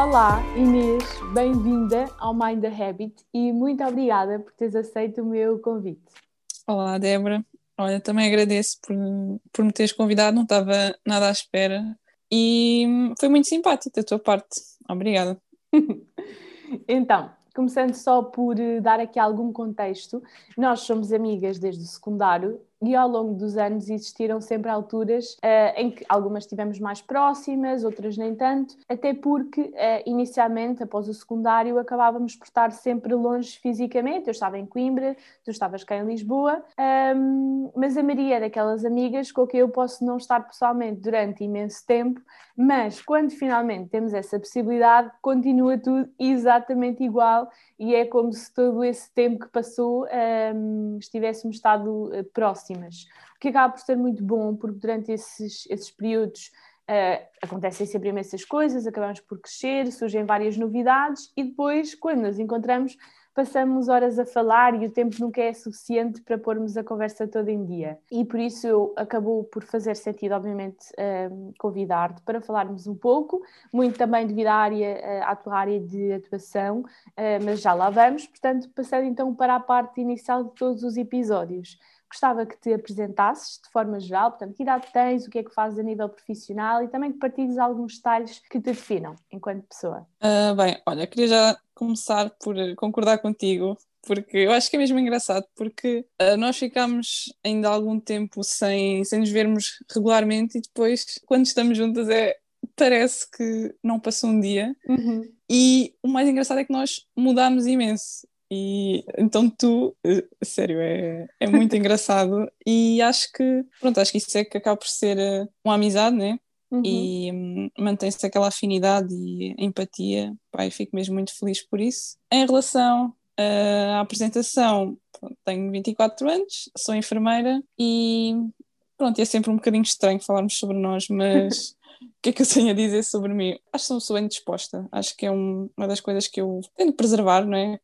Olá Inês, bem-vinda ao Mind the Habit e muito obrigada por teres aceito o meu convite. Olá Débora, olha, também agradeço por me teres convidado, não estava nada à espera e foi muito simpático da tua parte, obrigada. Então, começando só por dar aqui algum contexto, nós somos amigas desde o secundário e ao longo dos anos existiram sempre alturas em que algumas estivemos mais próximas, outras nem tanto, até porque inicialmente, após o secundário, acabávamos por estar sempre longe fisicamente. Eu estava em Coimbra, tu estavas cá em Lisboa, mas a Maria era daquelas amigas com quem eu posso não estar pessoalmente durante imenso tempo, mas quando finalmente temos essa possibilidade, continua tudo exatamente igual e é como se todo esse tempo que passou estivéssemos estado próximo. O que acaba por ser muito bom, porque durante esses períodos acontecem sempre imensas coisas, acabamos por crescer, surgem várias novidades e depois, quando nos encontramos, passamos horas a falar e o tempo nunca é suficiente para pormos a conversa toda em dia. E por isso acabou por fazer sentido, obviamente, convidar-te para falarmos um pouco, muito também devido à tua área de atuação, mas já lá vamos, portanto, passando então para a parte inicial de todos os episódios. Gostava que te apresentasses de forma geral, portanto, que idade tens, o que é que fazes a nível profissional e também que partilhes alguns detalhes que te definam enquanto pessoa. Bem, olha, queria já começar por concordar contigo, porque eu acho que é mesmo engraçado, porque nós ficámos ainda há algum tempo sem nos vermos regularmente e depois, quando estamos juntas, parece que não passou um dia. Uhum. E o mais engraçado é que nós mudámos imenso. E então tu, sério, é muito engraçado e acho que isso é que acaba por ser uma amizade, né? Uhum. E mantém-se aquela afinidade e empatia, e fico mesmo muito feliz por isso. Em relação à apresentação, tenho 24 anos, sou enfermeira e é sempre um bocadinho estranho falarmos sobre nós, mas... O que é que eu tenho a dizer sobre mim? Acho que sou bem disposta, acho que é uma das coisas que eu tento preservar, não é?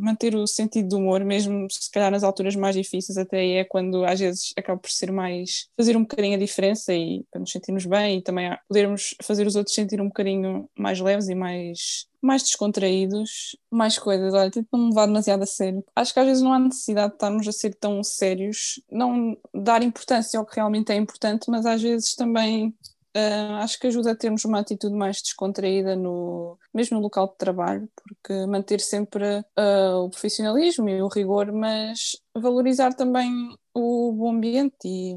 Manter o sentido do humor, mesmo se calhar nas alturas mais difíceis, até é quando às vezes acaba por ser mais, fazer um bocadinho a diferença e para nos sentirmos bem e também podermos fazer os outros sentir um bocadinho mais leves e mais descontraídos, mais coisas. Olha, tento não me levar demasiado a sério. Acho que às vezes não há necessidade de estarmos a ser tão sérios, não dar importância ao que realmente é importante, mas às vezes também acho que ajuda a termos uma atitude mais descontraída, mesmo no local de trabalho, porque manter sempre o profissionalismo e o rigor, mas valorizar também o bom ambiente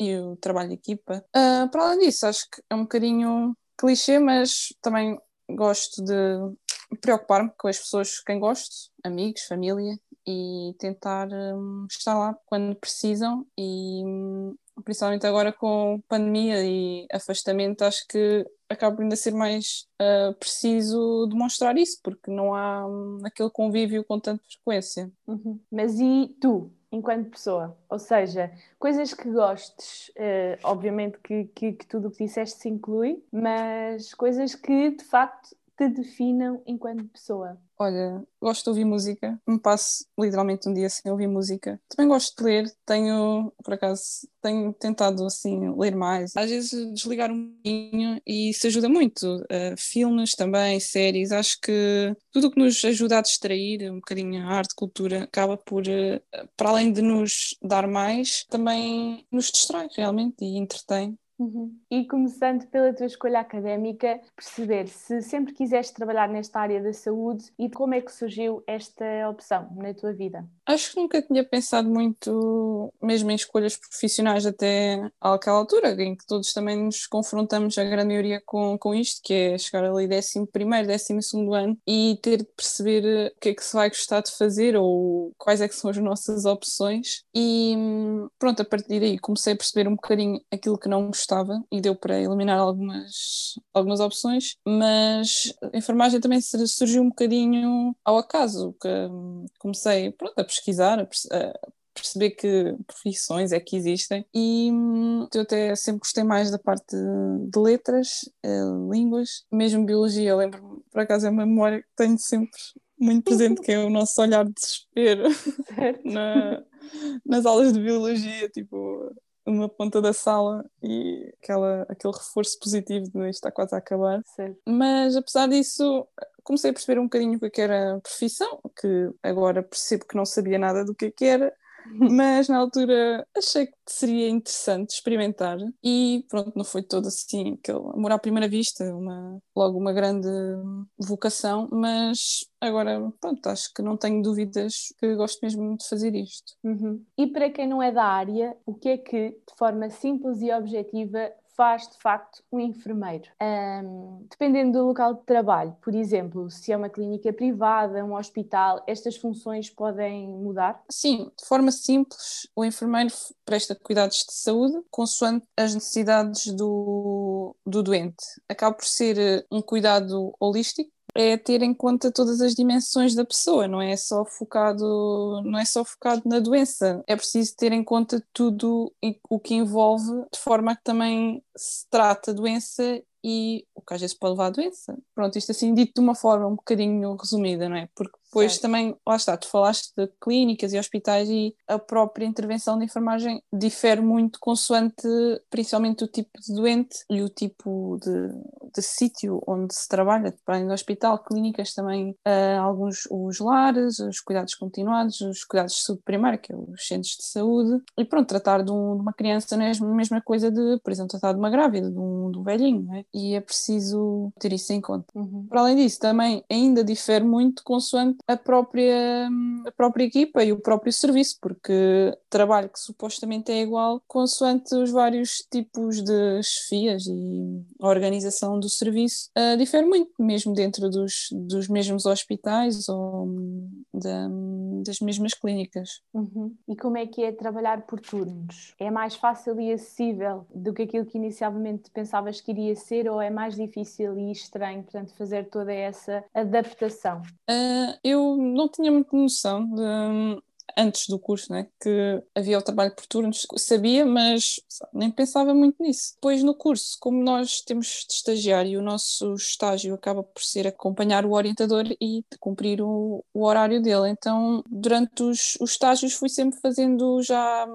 e o trabalho de equipa. Para além disso, acho que é um bocadinho clichê, mas também... Gosto de preocupar-me com as pessoas de quem gosto, amigos, família, e tentar estar lá quando precisam e principalmente agora com pandemia e afastamento, acho que acaba ainda a ser mais preciso demonstrar isso, porque não há aquele convívio com tanta frequência. Uhum. Mas e tu, enquanto pessoa? Ou seja, coisas que gostes, obviamente que tudo o que disseste se inclui, mas coisas que de facto te definam enquanto pessoa. Olha, gosto de ouvir música, me passo literalmente um dia sem ouvir música. Também gosto de ler, por acaso, tenho tentado assim ler mais. Às vezes desligar um pouquinho e isso ajuda muito. Filmes também, séries, acho que tudo o que nos ajuda a distrair, um bocadinho a arte, cultura, acaba por, para além de nos dar mais, também nos distrai realmente e entretém. Uhum. E começando pela tua escolha académica, perceber se sempre quiseste trabalhar nesta área da saúde e como é que surgiu esta opção na tua vida? Acho que nunca tinha pensado muito mesmo em escolhas profissionais até àquela altura, em que todos também nos confrontamos, a grande maioria, com isto, que é chegar ali 11º, 12º ano e ter de perceber o que é que se vai gostar de fazer ou quais é que são as nossas opções e a partir daí comecei a perceber um bocadinho aquilo que não gostava e deu para eliminar algumas opções, mas a enfermagem também surgiu um bocadinho ao acaso, que comecei a pesquisar, a perceber que profissões é que existem e eu até sempre gostei mais da parte de letras, línguas, mesmo biologia, lembro-me, por acaso é uma memória que tenho sempre muito presente, que é o nosso olhar de desespero nas aulas de biologia, uma ponta da sala e aquele reforço positivo de isto está quase a acabar. Sim. Mas apesar disso, comecei a perceber um bocadinho o que era a profissão, que agora percebo que não sabia nada do que era, mas na altura achei que seria interessante experimentar e pronto, não foi todo assim aquele amor à primeira vista, logo uma grande vocação, mas agora pronto, acho que não tenho dúvidas que gosto mesmo de fazer isto. Uhum. E para quem não é da área, o que é que de forma simples e objetiva faz de facto um enfermeiro? Dependendo do local de trabalho, por exemplo, se é uma clínica privada, um hospital, estas funções podem mudar? Sim, de forma simples, o enfermeiro presta cuidados de saúde consoante as necessidades do doente. Acaba por ser um cuidado holístico, é ter em conta todas as dimensões da pessoa, não é só focado na doença, é preciso ter em conta tudo o que envolve, de forma que também se trata a doença e o que às vezes pode levar à doença. Pronto, isto assim dito de uma forma um bocadinho resumida, não é? Porque depois também, lá está, tu falaste de clínicas e hospitais e a própria intervenção de enfermagem difere muito consoante principalmente o tipo de doente e o tipo de sítio onde se trabalha, para além do hospital, clínicas também, alguns os lares, os cuidados continuados, os cuidados de saúde primária, que é os centros de saúde, e pronto, tratar de uma criança não é a mesma coisa de, por exemplo, tratar de uma grávida, de um velhinho, não é? E é preciso ter isso em conta. Uhum. Para além disso, também ainda difere muito consoante a própria equipa e o próprio serviço, porque trabalho que supostamente é igual consoante os vários tipos de chefias e a organização do serviço difere muito, mesmo dentro dos mesmos hospitais ou das mesmas clínicas. Uhum. E como é que é trabalhar por turnos? É mais fácil e acessível do que aquilo que inicialmente pensavas que iria ser, ou é mais difícil e estranho, portanto, fazer toda essa adaptação? Eu não tinha muita noção antes do curso, né, que havia o trabalho por turnos, sabia, mas nem pensava muito nisso. Depois no curso, como nós temos de estagiar e o nosso estágio acaba por ser acompanhar o orientador e cumprir o horário dele, então durante os estágios fui sempre fazendo já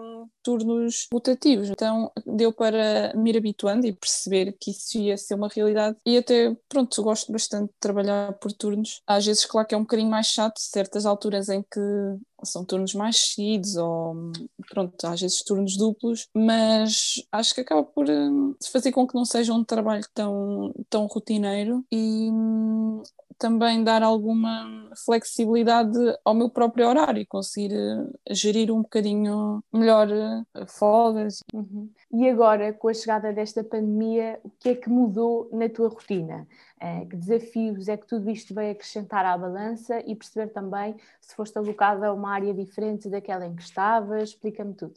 turnos rotativos, então deu para me ir habituando e perceber que isso ia ser uma realidade e até, pronto, gosto bastante de trabalhar por turnos. Às vezes, claro que é um bocadinho mais chato, certas alturas em que são turnos mais seguidos ou, pronto, às vezes turnos duplos, mas acho que acaba por fazer com que não seja um trabalho tão rotineiro e também dar alguma flexibilidade ao meu próprio horário, conseguir gerir um bocadinho melhor folgas. Uhum. E agora, com a chegada desta pandemia, o que é que mudou na tua rotina? Que desafios é que tudo isto veio acrescentar à balança e perceber também se foste alocada a uma área diferente daquela em que estavas? Explica-me tudo.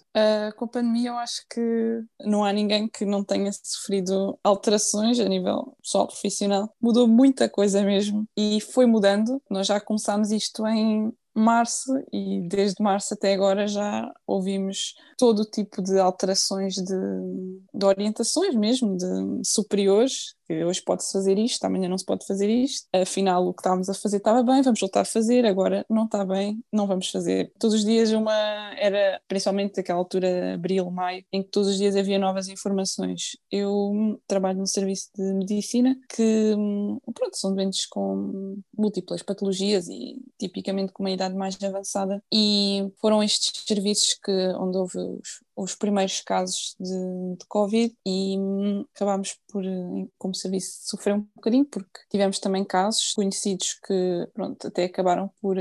Com a pandemia eu acho que não há ninguém que não tenha sofrido alterações a nível pessoal, profissional. Mudou muita coisa mesmo e foi mudando. Nós já começámos isto em março e desde março até agora já ouvimos todo o tipo de alterações de orientações mesmo, de superiores, que hoje pode-se fazer isto, amanhã não se pode fazer isto, afinal o que estávamos a fazer estava bem, vamos voltar a fazer, agora não está bem, não vamos fazer. Todos os dias era principalmente naquela altura, abril, maio, em que todos os dias havia novas informações. Eu trabalho num serviço de medicina que, pronto, são doentes com múltiplas patologias e tipicamente com uma idade mais avançada, e foram estes serviços onde houve os primeiros casos de Covid e acabámos por, como serviço, sofrer um bocadinho, porque tivemos também casos conhecidos que, pronto, até acabaram por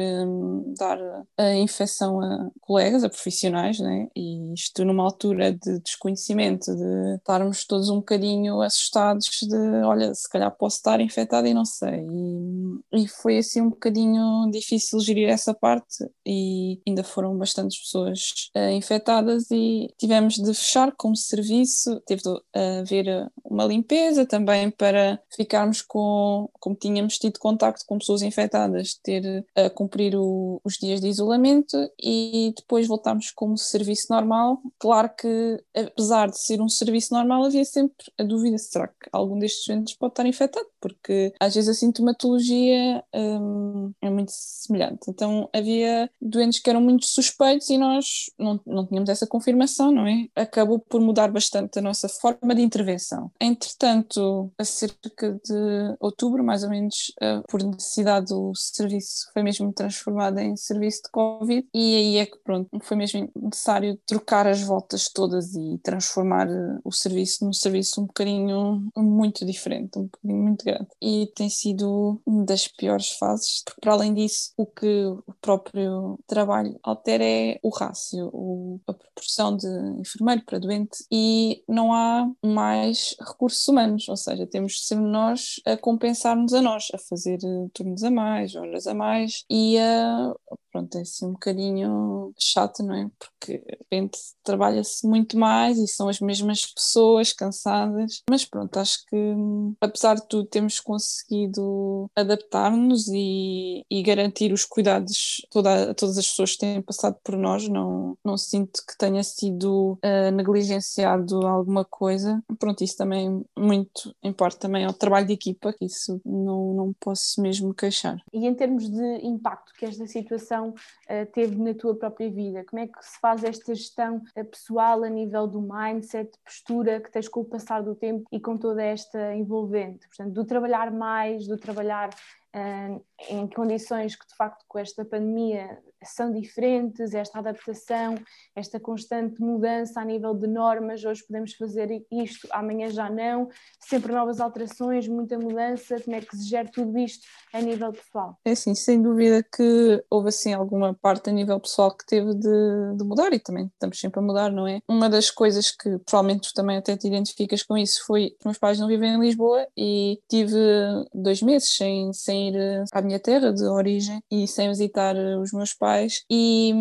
dar a infecção a colegas, a profissionais, né? E isto numa altura de desconhecimento, de estarmos todos um bocadinho assustados de, olha, se calhar posso estar infectada e não sei. E foi assim um bocadinho difícil gerir essa parte e ainda foram bastantes pessoas infectadas e tivemos de fechar como serviço, teve de haver uma limpeza também para ficarmos como tínhamos tido contacto com pessoas infectadas, ter a cumprir os dias de isolamento e depois voltámos como serviço normal. Claro que, apesar de ser um serviço normal, havia sempre a dúvida, será que algum destes doentes pode estar infectado? Porque às vezes a sintomatologia é muito semelhante, então havia doentes que eram muito suspeitos e nós não tínhamos essa confirmação intervenção, não é? Acabou por mudar bastante a nossa forma de intervenção. Entretanto, a cerca de outubro, mais ou menos, por necessidade do serviço, foi mesmo transformado em serviço de Covid, e aí é que, pronto, foi mesmo necessário trocar as voltas todas e transformar o serviço num serviço um bocadinho muito diferente, um bocadinho muito grande. E tem sido uma das piores fases, porque, para além disso, o que o próprio trabalho altera é o rácio, a proporção de enfermeiro para doente, e não há mais recursos humanos, ou seja, temos de ser nós a compensarmos a nós, a fazer turnos a mais, horas a mais, e a... Pronto, é assim um bocadinho chato, não é? Porque de repente trabalha-se muito mais e são as mesmas pessoas cansadas, mas pronto, acho que apesar de tudo temos conseguido adaptar-nos e garantir os cuidados a todas as pessoas que têm passado por nós. Não sinto que tenha sido negligenciado alguma coisa. Pronto, isso também muito em parte também ao trabalho de equipa, que isso não posso mesmo queixar. E em termos de impacto que esta situação teve na tua própria vida? Como é que se faz esta gestão pessoal a nível do mindset, postura que tens com o passar do tempo e com toda esta envolvente? Portanto, do trabalhar mais, do trabalhar em condições que de facto com esta pandemia são diferentes, esta adaptação, esta constante mudança a nível de normas, hoje podemos fazer isto, amanhã já não, sempre novas alterações, muita mudança. Como é que se gera tudo isto a nível pessoal? É assim, sem dúvida que houve assim alguma parte a nível pessoal que teve de mudar, e também estamos sempre a mudar, não é? Uma das coisas que provavelmente tu também até te identificas com isso foi que meus pais não vivem em Lisboa e tive 2 meses sem ir à minha terra de origem e sem visitar os meus pais, e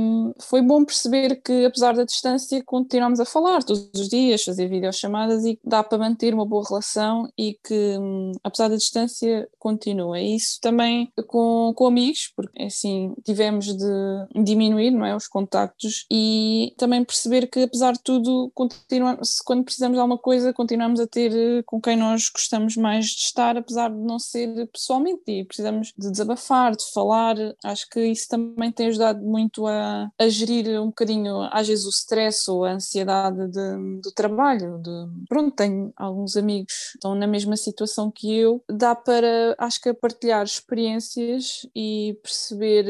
foi bom perceber que, apesar da distância, continuamos a falar todos os dias, fazer videochamadas, e dá para manter uma boa relação, e que, apesar da distância, continua. E isso também com amigos, porque assim tivemos de diminuir, não é, os contactos, e também perceber que, apesar de tudo, quando precisamos de alguma coisa, continuamos a ter com quem nós gostamos mais de estar, apesar de não ser pessoalmente, e precisamos de desabafar, de falar. Acho que isso também tem ajudado muito a gerir um bocadinho, às vezes, o stress ou a ansiedade do trabalho. Pronto, tenho alguns amigos que estão na mesma situação que eu, dá para, acho que, partilhar experiências e perceber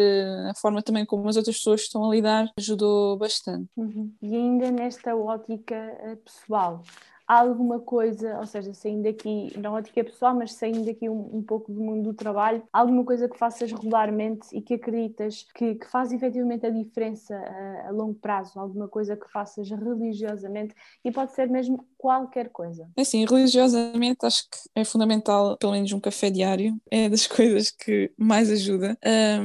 a forma também como as outras pessoas estão a lidar, ajudou bastante. Uhum. E ainda nesta ótica pessoal, há alguma coisa, ou seja, saindo daqui, não ótica é pessoal, mas saindo daqui um pouco do mundo do trabalho, alguma coisa que faças regularmente e que acreditas que faz efetivamente a diferença a longo prazo? Alguma coisa que faças religiosamente, e pode ser mesmo qualquer coisa? Assim, religiosamente acho que é fundamental pelo menos um café diário, é das coisas que mais ajuda,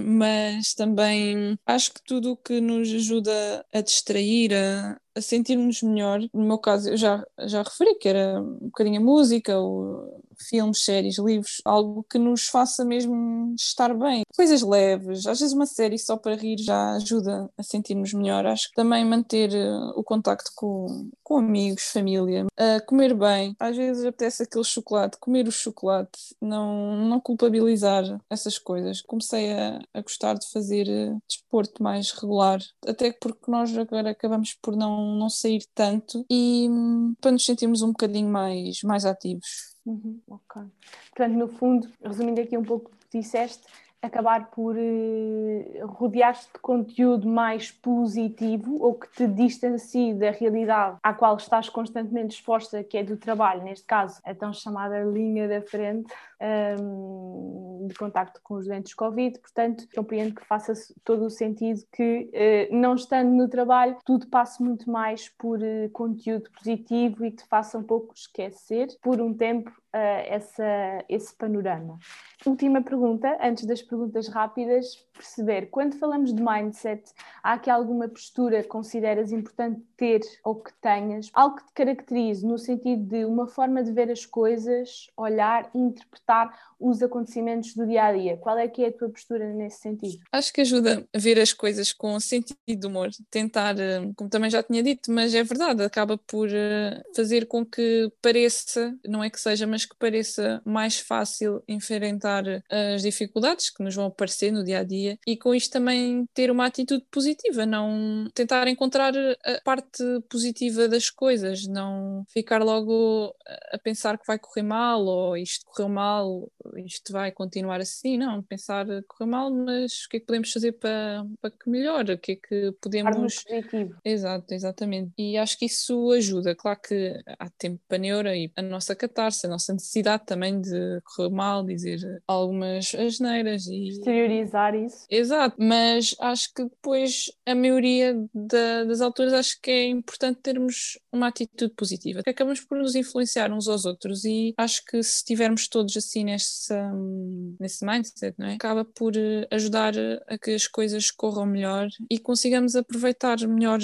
mas também acho que tudo o que nos ajuda a distrair, a sentirmos melhor. No meu caso, eu já referi que era um bocadinho a música, ou filmes, séries, livros, algo que nos faça mesmo estar bem. Coisas leves, às vezes uma série só para rir já ajuda a sentirmos melhor. Acho que também manter o contacto com amigos, família, comer bem. Às vezes apetece aquele chocolate, comer o chocolate, não culpabilizar essas coisas. Comecei a gostar de fazer desporto mais regular, até porque nós agora acabamos por não sair tanto, e para nos sentirmos um bocadinho mais ativos. Uhum, ok. Portanto, no fundo, resumindo aqui um pouco o que disseste, acabar por rodear-te de conteúdo mais positivo, ou que te distancie da realidade à qual estás constantemente exposta, que é do trabalho, neste caso a tão chamada linha da frente de contacto com os doentes Covid. Portanto, compreendo que faça todo o sentido que, não estando no trabalho, tudo passe muito mais por conteúdo positivo e que te faça um pouco esquecer por um tempo esse panorama. Última pergunta, antes das perguntas rápidas, perceber, quando falamos de mindset, há aqui alguma postura que consideras importante ter ou que tenhas? Algo que te caracterize no sentido de uma forma de ver as coisas, olhar, interpretar ajustar os acontecimentos do dia a dia. Qual é que é a tua postura nesse sentido? Acho que ajuda a ver as coisas com sentido de humor, tentar, como também já tinha dito, mas é verdade, acaba por fazer com que pareça, não é que seja, mas que pareça mais fácil enfrentar as dificuldades que nos vão aparecer no dia a dia, e com isto também ter uma atitude positiva, não tentar encontrar a parte positiva das coisas, não ficar logo a pensar que vai correr mal, ou isto correu mal, isto vai continuar assim, não, pensar que correu mal, mas o que é que podemos fazer para que melhore, o que é que podemos... Exato, exatamente, e acho que isso ajuda, claro que há tempo para neura e a nossa catarse, a nossa necessidade também de correr mal, dizer algumas asneiras e... exteriorizar isso. Exato, mas acho que depois a maioria das autoras acho que é importante termos uma atitude positiva, que acabamos por nos influenciar uns aos outros, e acho que se estivermos todos assim nesse mindset, não é? Acaba por ajudar a que as coisas corram melhor e consigamos aproveitar melhor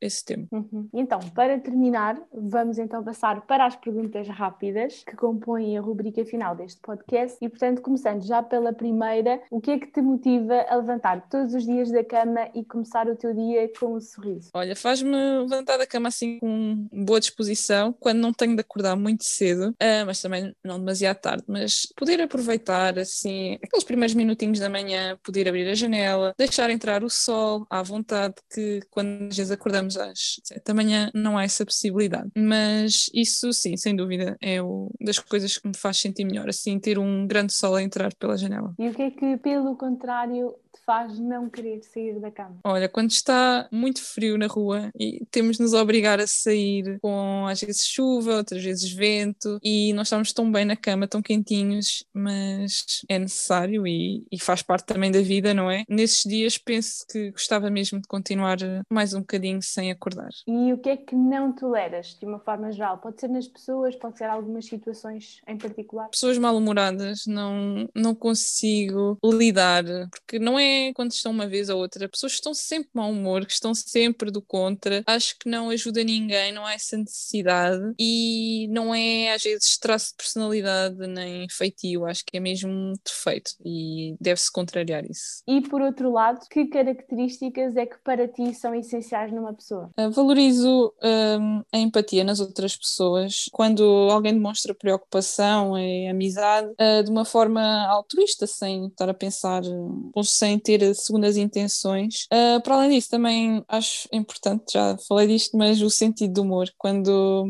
esse tempo. Uhum. Então, para terminar, vamos então passar para as perguntas rápidas que compõem a rubrica final deste podcast, e portanto começando já pela primeira, o que é que te motiva a levantar todos os dias da cama e começar o teu dia com um sorriso? Olha, faz-me levantar da cama assim com boa disposição, quando não tenho de acordar muito cedo, mas também não demasiado tarde, mas poder aproveitar assim aqueles primeiros minutinhos da manhã, poder abrir a janela, deixar entrar o sol à vontade, que quando às vezes acordamos às 7 da manhã não há essa possibilidade, mas isso sim, sem dúvida, é das coisas que me faz sentir melhor, assim, ter um grande sol a entrar pela janela. E o que é que, pelo contrário, te faz não querer sair da cama? Olha, quando está muito frio na rua e temos de nos obrigar a sair, com às vezes chuva, outras vezes vento, e nós estamos tão bem na cama, tão quentinhos, mas é necessário e faz parte também da vida, não é? Nesses dias penso que gostava mesmo de continuar mais um bocadinho sem acordar. E o que é que não toleras, de uma forma geral? Pode ser nas pessoas, pode ser algumas situações em particular? Pessoas mal-humoradas, não consigo lidar, porque não é quando estão uma vez ou outra, pessoas que estão sempre de mau humor, que estão sempre do contra, acho que não ajuda ninguém, não há essa necessidade, e não é às vezes traço de personalidade nem feitio, acho que é mesmo um defeito e deve-se contrariar isso. E por outro lado, que características é que para ti são essenciais numa pessoa? Valorizo a empatia nas outras pessoas, quando alguém demonstra preocupação e amizade de uma forma altruísta, sem estar a pensar ou sem ter segundas intenções. Para além disso, também acho importante, já falei disto, mas o sentido do humor,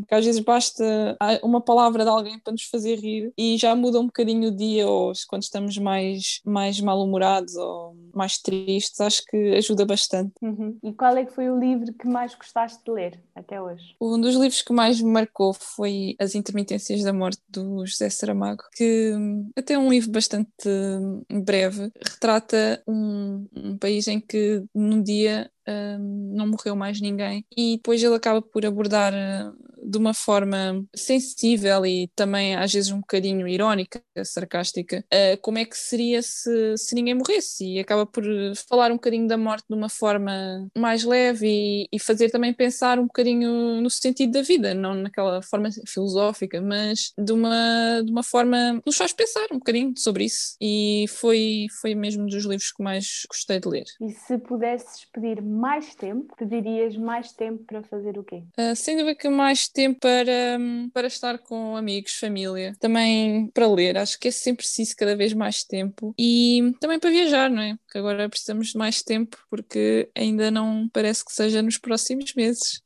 que às vezes basta uma palavra de alguém para nos fazer rir e já muda um bocadinho o dia, ou quando estamos mais mal-humorados ou mais tristes, acho que ajuda bastante. Uhum. E qual é que foi o livro que mais gostaste de ler até hoje? Um dos livros que mais me marcou foi As Intermitências da Morte, do José Saramago, que até é um livro bastante breve, retrata um país em que num dia não morreu mais ninguém, e depois ele acaba por abordar de uma forma sensível e também às vezes um bocadinho irónica, sarcástica, como é que seria se ninguém morresse, e acaba por falar um bocadinho da morte de uma forma mais leve e fazer também pensar um bocadinho no sentido da vida, não naquela forma filosófica, mas de uma forma que nos faz pensar um bocadinho sobre isso, e foi mesmo dos livros que mais gostei de ler. E se pudesses pedir mais tempo, pedirias mais tempo para fazer o quê? Sem dúvida que mais tempo para estar com amigos, família, também para ler, acho que é sempre preciso cada vez mais tempo, e também para viajar, não é? Porque agora precisamos de mais tempo, porque ainda não parece que seja nos próximos meses.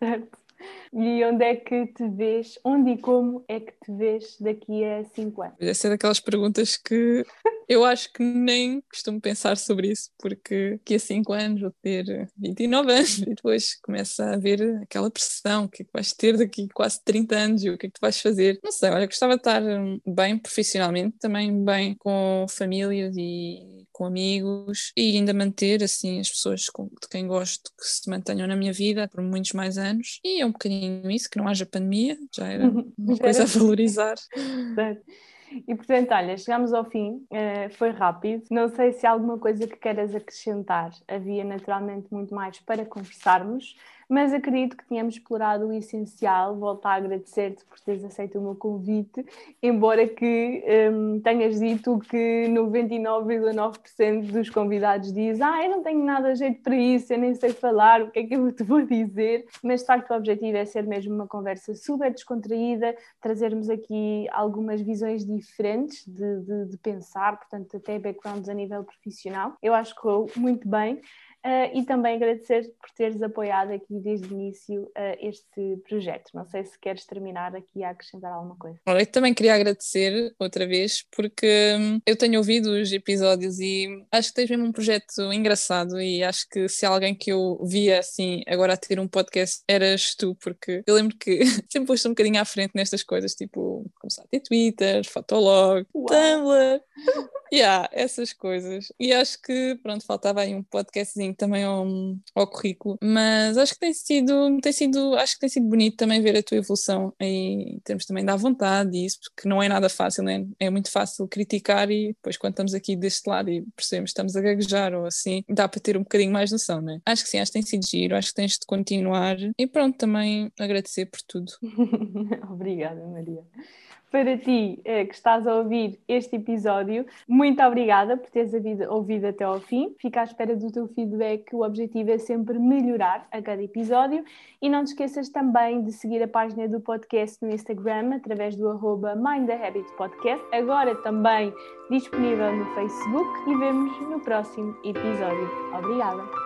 Certo. E onde é que te vês, onde e como é que te vês daqui a 5 anos? Essa é daquelas perguntas que eu acho que nem costumo pensar sobre isso, porque daqui a 5 anos vou ter 29 anos e depois começa a haver aquela pressão, o que é que vais ter daqui quase 30 anos e o que é que tu vais fazer? Não sei, olha, gostava de estar bem profissionalmente, também bem com famílias e com amigos, e ainda manter assim as pessoas de quem gosto que se mantenham na minha vida por muitos mais anos, e é um bocadinho isso, que não haja pandemia, já era uma coisa a valorizar. E portanto, olha, chegámos ao fim, foi rápido, não sei se há alguma coisa que queiras acrescentar, havia naturalmente muito mais para conversarmos, mas acredito que tínhamos explorado o essencial. Volto a agradecer-te por teres aceito o meu convite, embora que tenhas dito que 99,9% dos convidados diz: eu não tenho nada a jeito para isso, eu nem sei falar, o que é que eu te vou dizer? Mas de facto o objetivo é ser mesmo uma conversa super descontraída, trazermos aqui algumas visões diferentes de pensar, portanto até backgrounds a nível profissional. Eu acho que correu muito bem. E também agradecer por teres apoiado aqui desde o início este projeto. Não sei se queres terminar aqui a acrescentar alguma coisa. Olha, eu também queria agradecer outra vez, porque eu tenho ouvido os episódios e acho que tens mesmo um projeto engraçado, e acho que se há alguém que eu via assim agora a ter um podcast eras tu, porque eu lembro que sempre foste um bocadinho à frente nestas coisas, tipo começar a ter Twitter, Fotolog, Tumblr, essas coisas. E acho que pronto, faltava aí um podcastzinho também ao currículo, mas acho que tem sido bonito também ver a tua evolução em termos também da vontade e isso, porque não é nada fácil, né? É muito fácil criticar e depois quando estamos aqui deste lado e percebemos que estamos a gaguejar ou assim, dá para ter um bocadinho mais noção, né? Acho que sim, acho que tem sido giro, acho que tens de continuar e pronto, também agradecer por tudo. Obrigada, Maria. Para ti, que estás a ouvir este episódio, muito obrigada por teres ouvido até ao fim. Fica à espera do teu feedback, o objetivo é sempre melhorar a cada episódio. E não te esqueças também de seguir a página do podcast no Instagram, através do @mindthehabitpodcast, agora também disponível no Facebook, e vemos no próximo episódio. Obrigada!